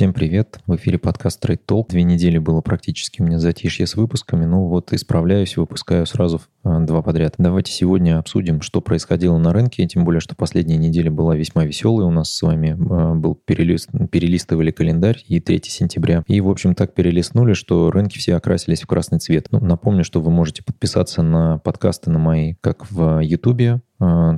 Всем привет! В эфире подкаст Trade Talk. 2 недели было практически у меня затишье с выпусками, но вот исправляюсь, выпускаю сразу 2 подряд. Давайте сегодня обсудим, что происходило на рынке, тем более, что последняя неделя была весьма веселой. У нас с вами был перелистывали календарь и 3 сентября. И, в общем, так перелистнули, что рынки все окрасились в красный цвет. Ну, напомню, что вы можете подписаться на подкасты на мои как в Ютубе,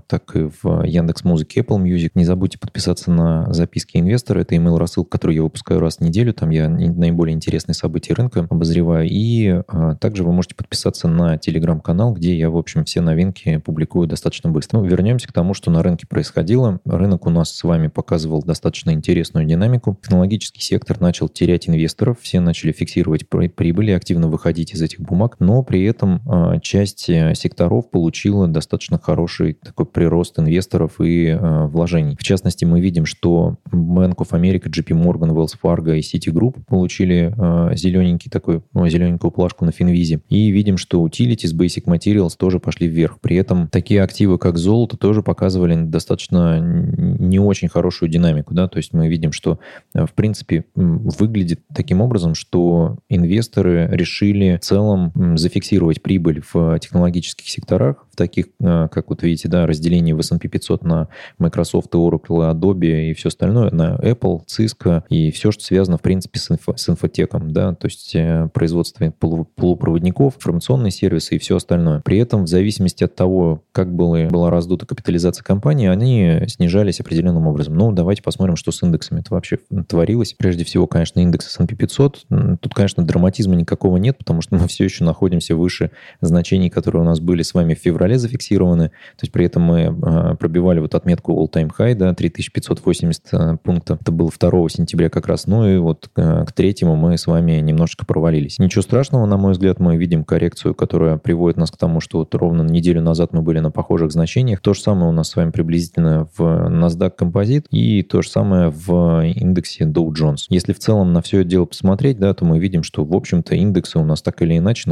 так и в Яндекс.Музыке, Apple Music. Не забудьте подписаться на записки инвестора. Это email-рассылка, которую я выпускаю раз в неделю. Там я наиболее интересные события рынка обозреваю. И также вы можете подписаться на Телеграм-канал, где я, в общем, все новинки публикую достаточно быстро. Ну, вернемся к тому, что на рынке происходило. Рынок у нас с вами показывал достаточно интересную динамику. Технологический сектор начал терять инвесторов. Все начали фиксировать прибыли, активно выходить из этих бумаг. Но при этом часть секторов получила достаточно хороший такой прирост инвесторов и вложений. В частности, мы видим, что Bank of America, JP Morgan, Wells Fargo и Citigroup получили зелененькую плашку на Finviz. И видим, что utilities, basic materials тоже пошли вверх. При этом такие активы, как золото, тоже показывали достаточно не очень хорошую динамику. Да? То есть мы видим, что, в принципе, выглядит таким образом, что инвесторы решили в целом зафиксировать прибыль в технологических секторах, в таких, как вот видите, да, разделение в S&P 500 на Microsoft, Oracle, Adobe и все остальное, на Apple, Cisco и все, что связано, в принципе, с инфотеком, да, то есть производство полупроводников, информационные сервисы и все остальное. При этом, в зависимости от того, как была раздута капитализация компании, они снижались определенным образом. Ну, давайте посмотрим, что с индексами это вообще творилось. Прежде всего, конечно, индекс S&P 500. Тут, конечно, драматизма никакого нет, потому что мы все еще находимся выше значений, которые у нас были с вами в феврале зафиксированы. То есть при этом мы пробивали вот отметку all-time high, да, 3580 пунктов. Это было 2 сентября как раз. Ну и вот к 3-му мы с вами немножечко провалились. Ничего страшного, на мой взгляд, мы видим коррекцию, которая приводит нас к тому, что вот ровно неделю назад мы были на похожих значениях. То же самое у нас с вами приблизительно в Nasdaq Composite и то же самое в индексе Dow Jones. Если в целом на все это дело посмотреть, да, то мы видим, что, в общем-то, индексы у нас так или иначе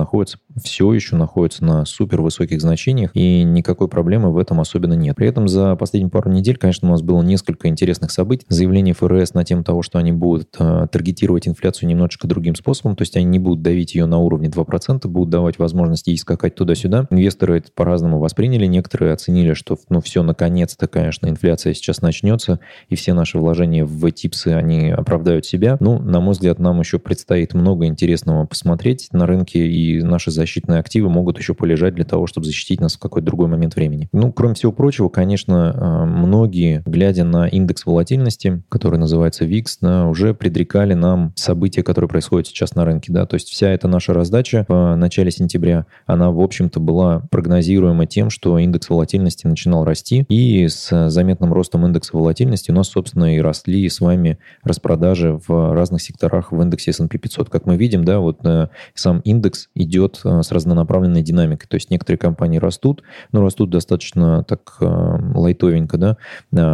все еще находятся на супервысоких значениях, и никакой проблемы в этом особенно нет. При этом за последние пару недель, конечно, у нас было несколько интересных событий. Заявление ФРС на тему того, что они будут таргетировать инфляцию немножечко другим способом, то есть они не будут давить ее на уровне 2%, будут давать возможность ей скакать туда-сюда. Инвесторы это по-разному восприняли. Некоторые оценили, что все, наконец-то, конечно, инфляция сейчас начнется, и все наши вложения в ТИПСы, они оправдают себя. Ну, на мой взгляд, нам еще предстоит много интересного посмотреть на рынке, и наши защитные активы могут еще полежать для того, чтобы защитить нас в какой-то другой момент времени. Ну, кроме всего прочего, конечно, многие, глядя на индекс волатильности, который называется VIX, да, уже предрекали нам события, которые происходят сейчас на рынке. Да? То есть вся эта наша раздача в начале сентября, она, в общем-то, была прогнозируема тем, что индекс волатильности начинал расти, и с заметным ростом индекса волатильности у нас, собственно, и росли с вами распродажи в разных секторах в индексе S&P 500. Как мы видим, да, вот сам индекс идет с разнонаправленной динамикой. То есть некоторые компании растут, но растут достаточно так лайтовенько, да.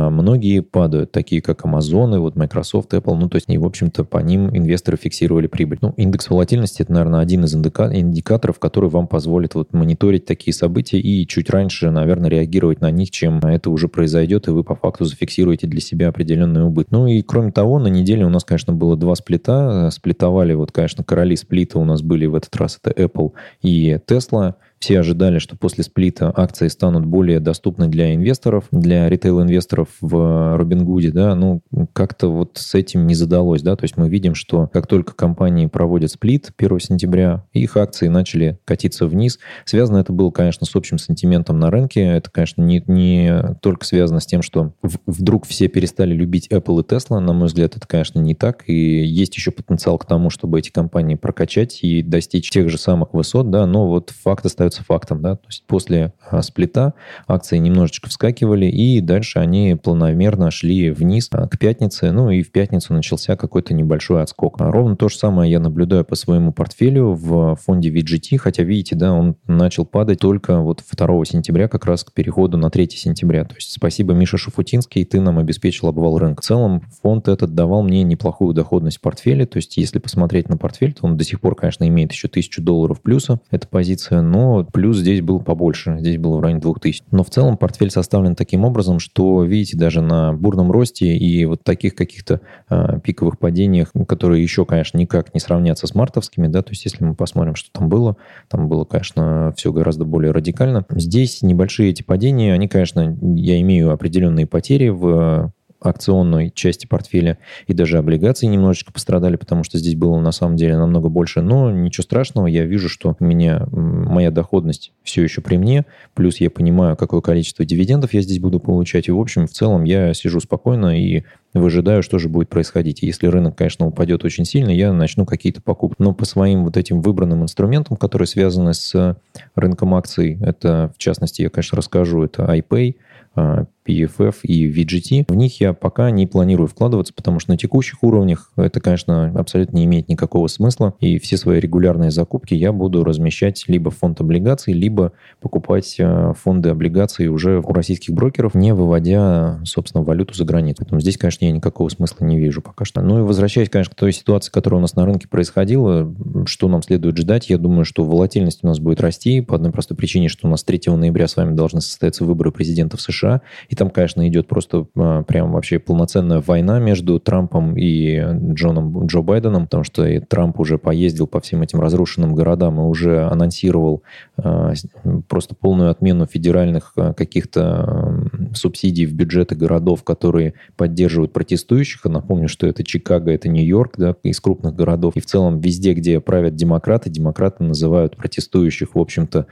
Многие падают, такие как Amazon, и вот Microsoft, Apple, ну то есть, и в общем-то по ним инвесторы фиксировали прибыль. Ну, индекс волатильности — это, наверное, один из индикаторов, который вам позволит вот мониторить такие события и чуть раньше, наверное, реагировать на них, чем это уже произойдет, и вы по факту зафиксируете для себя определенный убыток. Ну и кроме того, на неделе у нас, конечно, было 2 сплита. Сплитовали, вот, конечно, короли сплита у нас были в этот раз, это Apple и Tesla. Все ожидали, что после сплита акции станут более доступны для инвесторов, для ритейл-инвесторов в Robinhood, да, ну, как-то вот с этим не задалось, да, то есть мы видим, что как только компании проводят сплит 1 сентября, их акции начали катиться вниз. Связано это было, конечно, с общим сентиментом на рынке, это, конечно, не только связано с тем, что вдруг все перестали любить Apple и Tesla, на мой взгляд, это, конечно, не так, и есть еще потенциал к тому, чтобы эти компании прокачать и достичь тех же самых высот, да, но вот факт остается фактом, да, то есть после сплита акции немножечко вскакивали, и дальше они планомерно шли вниз к пятнице, ну и в пятницу начался какой-то небольшой отскок. Ровно то же самое я наблюдаю по своему портфелю в фонде VGT, хотя, видите, да, он начал падать только вот 2 сентября, как раз к переходу на 3 сентября, то есть спасибо, Миша Шафутинский, ты нам обеспечил обвал рынка. В целом фонд этот давал мне неплохую доходность в портфеле, то есть если посмотреть на портфель, то он до сих пор, конечно, имеет еще $1000 плюса, эта позиция, но но плюс здесь был побольше, здесь было в районе 2000. Но в целом портфель составлен таким образом, что, видите, даже на бурном росте и вот таких каких-то пиковых падениях, которые еще, конечно, никак не сравнятся с мартовскими, да, то есть если мы посмотрим, что там было, конечно, все гораздо более радикально. Здесь небольшие эти падения, они, конечно, я имею определенные потери в акционной части портфеля, и даже облигации немножечко пострадали, потому что здесь было на самом деле намного больше, но ничего страшного, я вижу, что у меня моя доходность все еще при мне, плюс я понимаю, какое количество дивидендов я здесь буду получать, и в общем, в целом я сижу спокойно и выжидаю, что же будет происходить. И если рынок, конечно, упадет очень сильно, я начну какие-то покупки. Но по своим вот этим выбранным инструментам, которые связаны с рынком акций, это, в частности, я, конечно, расскажу, это IPay, PFF и VGT. В них я пока не планирую вкладываться, потому что на текущих уровнях это, конечно, абсолютно не имеет никакого смысла. И все свои регулярные закупки я буду размещать либо в фонд облигаций, либо покупать фонды облигаций уже у российских брокеров, не выводя, собственно, валюту за границу. Поэтому здесь, конечно, я никакого смысла не вижу пока что. Ну и возвращаясь, конечно, к той ситуации, которая у нас на рынке происходила, что нам следует ждать, я думаю, что волатильность у нас будет расти по одной простой причине, что у нас 3 ноября с вами должны состояться выборы президента в США. И там, конечно, идет просто прям вообще полноценная война между Трампом и Джо Байденом, потому что и Трамп уже поездил по всем этим разрушенным городам и уже анонсировал просто полную отмену федеральных каких-то субсидий в бюджеты городов, которые поддерживают протестующих. И напомню, что это Чикаго, это Нью-Йорк, да, из крупных городов. И в целом везде, где правят демократы, демократы называют протестующих, в общем-то,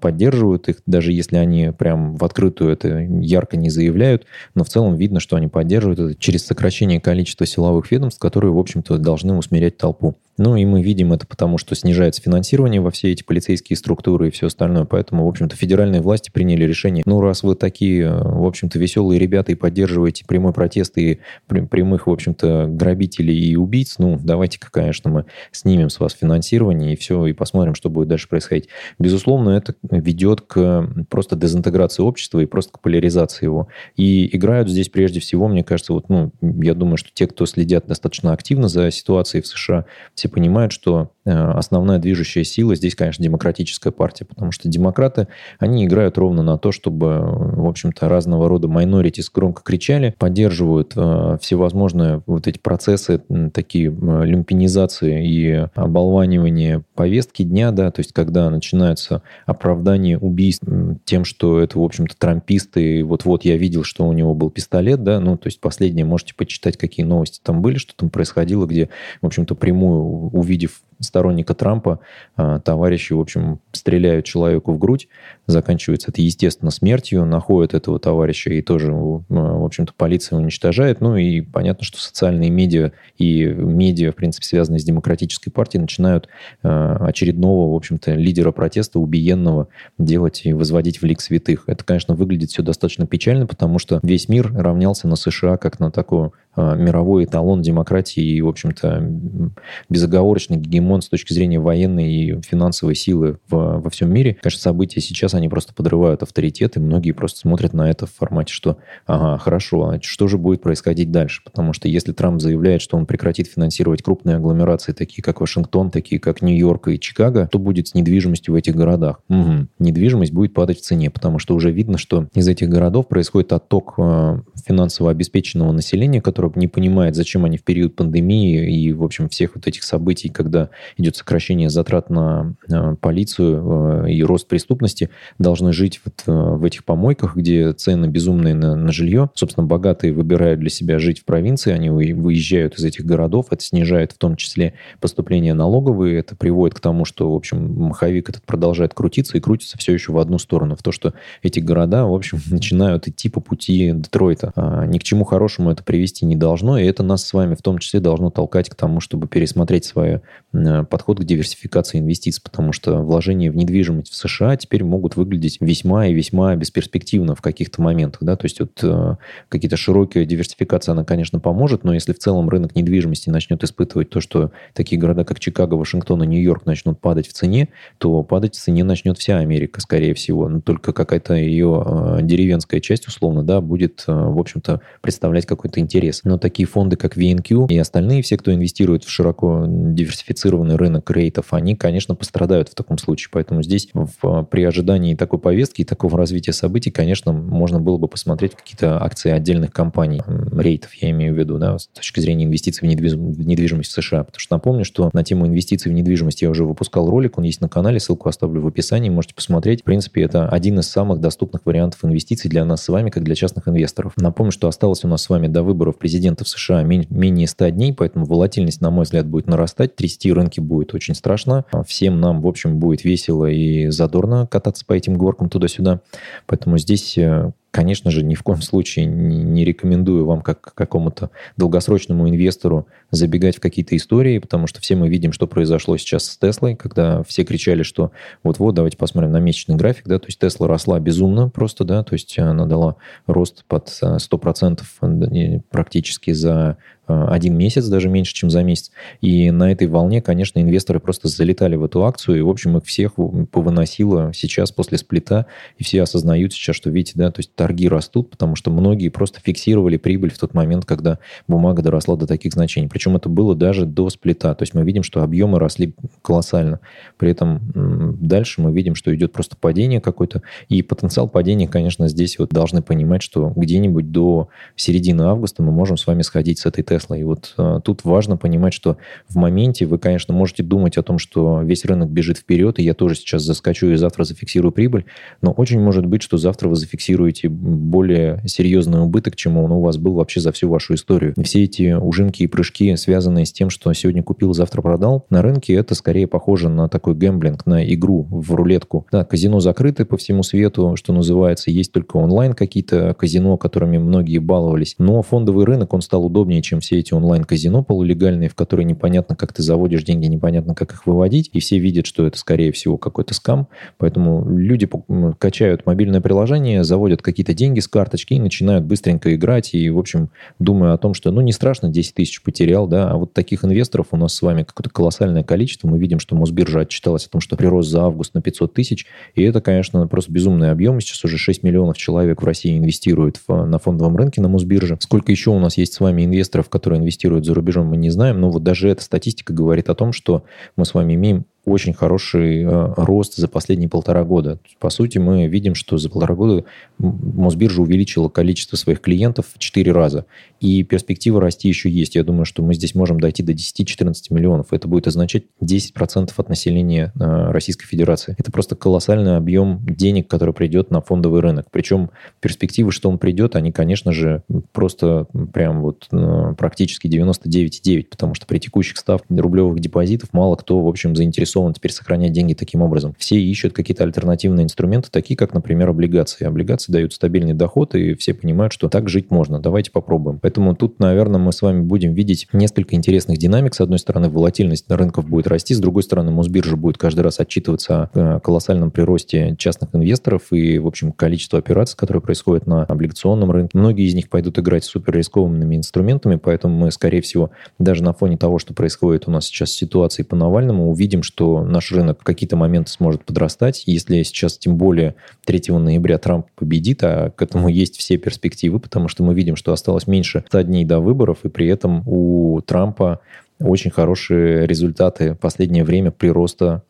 поддерживают их, даже если они прям в открытую это ярко не заявляют, но в целом видно, что они поддерживают это через сокращение количества силовых ведомств, которые, в общем-то, должны усмирять толпу. Ну и мы видим это потому, что снижается финансирование во все эти полицейские структуры и все остальное, поэтому, в общем-то, федеральные власти приняли решение, ну раз вы такие, в общем-то, веселые ребята и поддерживаете прямой протест и прямых, в общем-то, грабителей и убийц, ну давайте-ка, конечно, мы снимем с вас финансирование и все, и посмотрим, что будет дальше происходить. Безусловно, это ведет к просто дезинтеграции общества и просто к поляризации его. И играют здесь прежде всего, мне кажется, вот, ну, я думаю, что те, кто следят достаточно активно за ситуацией в США, все понимают, что основная движущая сила здесь, конечно, демократическая партия, потому что демократы, они играют ровно на то, чтобы, в общем-то, разного рода майноритис громко кричали, поддерживают всевозможные вот эти процессы, такие люмпинизации и оболванивание повестки дня, да, то есть когда начинается оправдание убийств тем, что это, в общем-то, трамписты, и вот-вот я видел, что у него был пистолет, да, ну, то есть последнее можете почитать, какие новости там были, что там происходило, где, в общем-то, прямую, увидев сторонника Трампа, товарищи, в общем, стреляют человеку в грудь, заканчивается это, естественно, смертью, находят этого товарища и тоже, в общем-то, полиция уничтожает. Ну и понятно, что социальные медиа и медиа, в принципе, связанные с демократической партией, начинают очередного, в общем-то, лидера протеста, убиенного, делать и возводить в лик святых. Это, конечно, выглядит все достаточно печально, потому что весь мир равнялся на США как на такой мировой эталон демократии и, в общем-то, безоговорочный гегемон с точки зрения военной и финансовой силы во всем мире. Конечно, события сейчас, они просто подрывают авторитет, и многие просто смотрят на это в формате, что ага, хорошо, а что же будет происходить дальше? Потому что если Трамп заявляет, что он прекратит финансировать крупные агломерации, такие как Вашингтон, такие как Нью-Йорк и Чикаго, то будет с недвижимостью в этих городах? Недвижимость будет падать в цене, потому что уже видно, что из этих городов происходит отток финансово обеспеченного населения, которое не понимает, зачем они в период пандемии и, в общем, всех вот этих событий, когда идет сокращение затрат на полицию и рост преступности, должны жить вот в этих помойках, где цены безумные на жилье. Собственно, богатые выбирают для себя жить в провинции, они выезжают из этих городов, это снижает в том числе поступление налоговые, это приводит к тому, что, в общем, маховик этот продолжает крутиться и крутится все еще в одну сторону, в то, что эти города, в общем, начинают идти по пути Детройта. Ни к чему хорошему это привести не должно, и это нас с вами в том числе должно толкать к тому, чтобы пересмотреть свое подход к диверсификации инвестиций, потому что вложения в недвижимость в США теперь могут выглядеть весьма и весьма бесперспективно в каких-то моментах, да, то есть вот какие-то широкие диверсификации, она, конечно, поможет, но если в целом рынок недвижимости начнет испытывать то, что такие города, как Чикаго, Вашингтон и Нью-Йорк начнут падать в цене, то падать в цене начнет вся Америка, скорее всего, но только какая-то ее деревенская часть, условно, да, будет, в общем-то, представлять какой-то интерес. Но такие фонды, как VNQ и остальные, все, кто инвестирует в широко диверсифицированные регулированный рынок рейтов, они, конечно, пострадают в таком случае. Поэтому здесь при ожидании такой повестки и такого развития событий, конечно, можно было бы посмотреть какие-то акции отдельных компаний, рейтов, я имею в виду, да, с точки зрения инвестиций в недвижимость в США. Потому что напомню, что на тему инвестиций в недвижимость я уже выпускал ролик, он есть на канале, ссылку оставлю в описании, можете посмотреть. В принципе, это один из самых доступных вариантов инвестиций для нас с вами, как для частных инвесторов. Напомню, что осталось у нас с вами до выборов президента в США менее 100 дней, поэтому волатильность, на мой взгляд, будет нарастать, трясти рынки будет очень страшно. Всем нам, в общем, будет весело и задорно кататься по этим горкам туда-сюда. Поэтому здесь, конечно же, ни в коем случае не рекомендую вам, как какому-то долгосрочному инвестору, забегать в какие-то истории, потому что все мы видим, что произошло сейчас с Теслой, когда все кричали, что вот-вот, давайте посмотрим на месячный график, да, то есть Тесла росла безумно просто, да, то есть она дала рост под 100% практически за один месяц, даже меньше, чем за месяц. И на этой волне, конечно, инвесторы просто залетали в эту акцию, и, в общем, их всех повыносило сейчас после сплита, и все осознают сейчас, что, видите, да, то есть торги растут, потому что многие просто фиксировали прибыль в тот момент, когда бумага доросла до таких значений. Причем это было даже до сплита, то есть мы видим, что объемы росли колоссально. При этом дальше мы видим, что идет просто падение какое-то, и потенциал падения, конечно, здесь вот должны понимать, что где-нибудь до середины августа мы можем с вами сходить с этой Теслой. И вот тут важно понимать, что в моменте вы, конечно, можете думать о том, что весь рынок бежит вперед, и я тоже сейчас заскочу и завтра зафиксирую прибыль, но очень может быть, что завтра вы зафиксируете более серьезный убыток, чем он у вас был вообще за всю вашу историю. И все эти ужимки и прыжки, связанные с тем, что сегодня купил, завтра продал, на рынке это скорее похоже на такой гэмблинг, на игру в рулетку. Да, казино закрыты по всему свету, что называется, есть только онлайн какие-то казино, которыми многие баловались, но фондовый рынок, он стал удобнее, чем все эти онлайн-казино полулегальные, в которые непонятно, как ты заводишь деньги, непонятно, как их выводить, и все видят, что это, скорее всего, какой-то скам, поэтому люди качают мобильное приложение, заводят какие-то деньги с карточки и начинают быстренько играть, и, в общем, думая о том, что, ну, не страшно, 10 тысяч потерял, да, а вот таких инвесторов у нас с вами какое-то колоссальное количество, мы видим, что Мосбиржа отчиталась о том, что прирост за август на 500 тысяч, и это, конечно, просто безумный объем, сейчас уже 6 миллионов человек в России инвестируют на фондовом рынке на Мосбирже. Сколько еще у нас есть с вами инвесторов, которые инвестируют за рубежом, мы не знаем, но вот даже эта статистика говорит о том, что мы с вами имеем очень хороший рост за последние 1,5 года. По сути, мы видим, что за 1,5 года Мосбиржа увеличила количество своих клиентов в 4 раза. И перспектива расти еще есть. Я думаю, что мы здесь можем дойти до 10-14 миллионов. Это будет означать 10% от населения Российской Федерации. Это просто колоссальный объем денег, который придет на фондовый рынок. Причем перспективы, что он придет, они, конечно же, просто прям вот практически 99,9, потому что при текущих ставках рублевых депозитов мало кто, в общем, заинтересован теперь сохранять деньги таким образом. Все ищут какие-то альтернативные инструменты, такие как, например, облигации. Облигации дают стабильный доход, и все понимают, что так жить можно. Давайте попробуем. Поэтому тут, наверное, мы с вами будем видеть несколько интересных динамик. С одной стороны, волатильность рынков будет расти, с другой стороны, Мосбиржа будет каждый раз отчитываться о колоссальном приросте частных инвесторов и, в общем, количество операций, которые происходят на облигационном рынке. Многие из них пойдут играть с суперрискованными инструментами, поэтому мы, скорее всего, даже на фоне того, что происходит у нас сейчас в ситуации по Навальному, увидим, что наш рынок в какие-то моменты сможет подрастать. Если сейчас, тем более, 3 ноября Трамп победит, а к этому есть все перспективы, потому что мы видим, что осталось меньше 100 дней до выборов, и при этом у Трампа очень хорошие результаты в последнее время прироста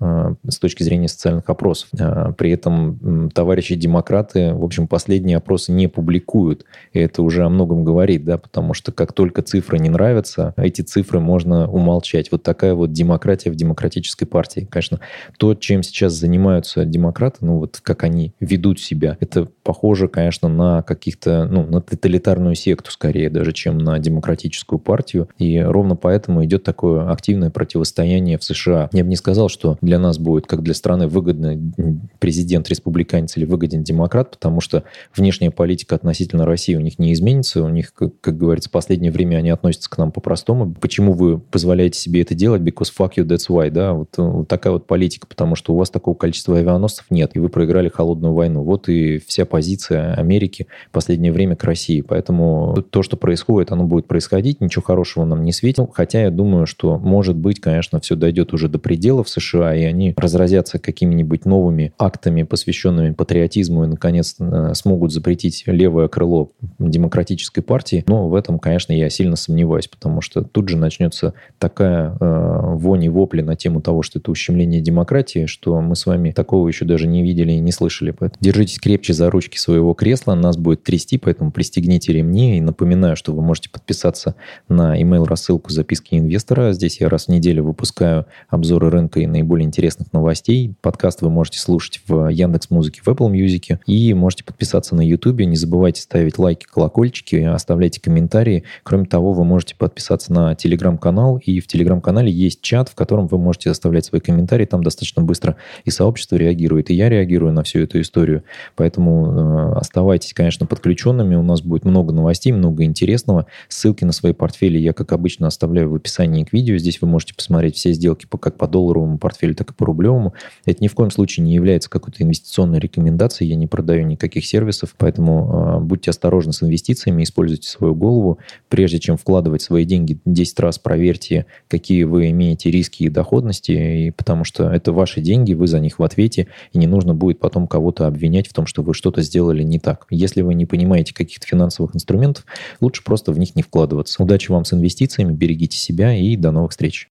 с точки зрения социальных опросов. При этом товарищи-демократы, в общем, последние опросы не публикуют. И это уже о многом говорит, да, потому что как только цифры не нравятся, эти цифры можно умолчать. Вот такая вот демократия в демократической партии. Конечно, то, чем сейчас занимаются демократы, ну вот как они ведут себя, это похоже, конечно, на каких-то, ну, на тоталитарную секту скорее даже, чем на демократическую партию. И ровно поэтому идет такое активное противостояние в США. Я бы не сказал, что для нас будет, как для страны, выгоден президент-республиканец или выгоден демократ, потому что внешняя политика относительно России у них не изменится. У них, как говорится, в последнее время они относятся к нам по-простому. Почему вы позволяете себе это делать? Because fuck you, that's why. Да? Вот такая вот политика, потому что у вас такого количества авианосцев нет, и вы проиграли холодную войну. Вот и вся позиция Америки в последнее время к России. Поэтому то, что происходит, оно будет происходить. Ничего хорошего нам не светит. Хотя, я думаю, думаю, что, может быть, конечно, все дойдет уже до предела в США, и они разразятся какими-нибудь новыми актами, посвященными патриотизму, и, наконец, смогут запретить левое крыло демократической партии. Но в этом, конечно, я сильно сомневаюсь, потому что тут же начнется такая вонь и вопли на тему того, что это ущемление демократии, что мы с вами такого еще даже не видели и не слышали. Поэтому держитесь крепче за ручки своего кресла, нас будет трясти, поэтому пристегните ремни. И напоминаю, что вы можете подписаться на email-рассылку записки инвестора. Здесь я раз в неделю выпускаю обзоры рынка и наиболее интересных новостей. Подкаст вы можете слушать в Яндекс.Музыке, в Apple Music. И можете подписаться на YouTube. Не забывайте ставить лайки, колокольчики, оставляйте комментарии. Кроме того, вы можете подписаться на Телеграм-канал. И в Телеграм-канале есть чат, в котором вы можете оставлять свои комментарии. Там достаточно быстро и сообщество реагирует, и я реагирую на всю эту историю. Поэтому оставайтесь, конечно, подключенными. У нас будет много новостей, много интересного. Ссылки на свои портфели я, как обычно, оставляю в описании к видео. Здесь вы можете посмотреть все сделки как по долларовому портфелю, так и по рублевому. Это ни в коем случае не является какой-то инвестиционной рекомендацией. Я не продаю никаких сервисов, поэтому будьте осторожны с инвестициями, используйте свою голову. Прежде чем вкладывать свои деньги, 10 раз проверьте, какие вы имеете риски и доходности, и потому что это ваши деньги, вы за них в ответе, и не нужно будет потом кого-то обвинять в том, что вы что-то сделали не так. Если вы не понимаете каких-то финансовых инструментов, лучше просто в них не вкладываться. Удачи вам с инвестициями, берегите себя и до новых встреч.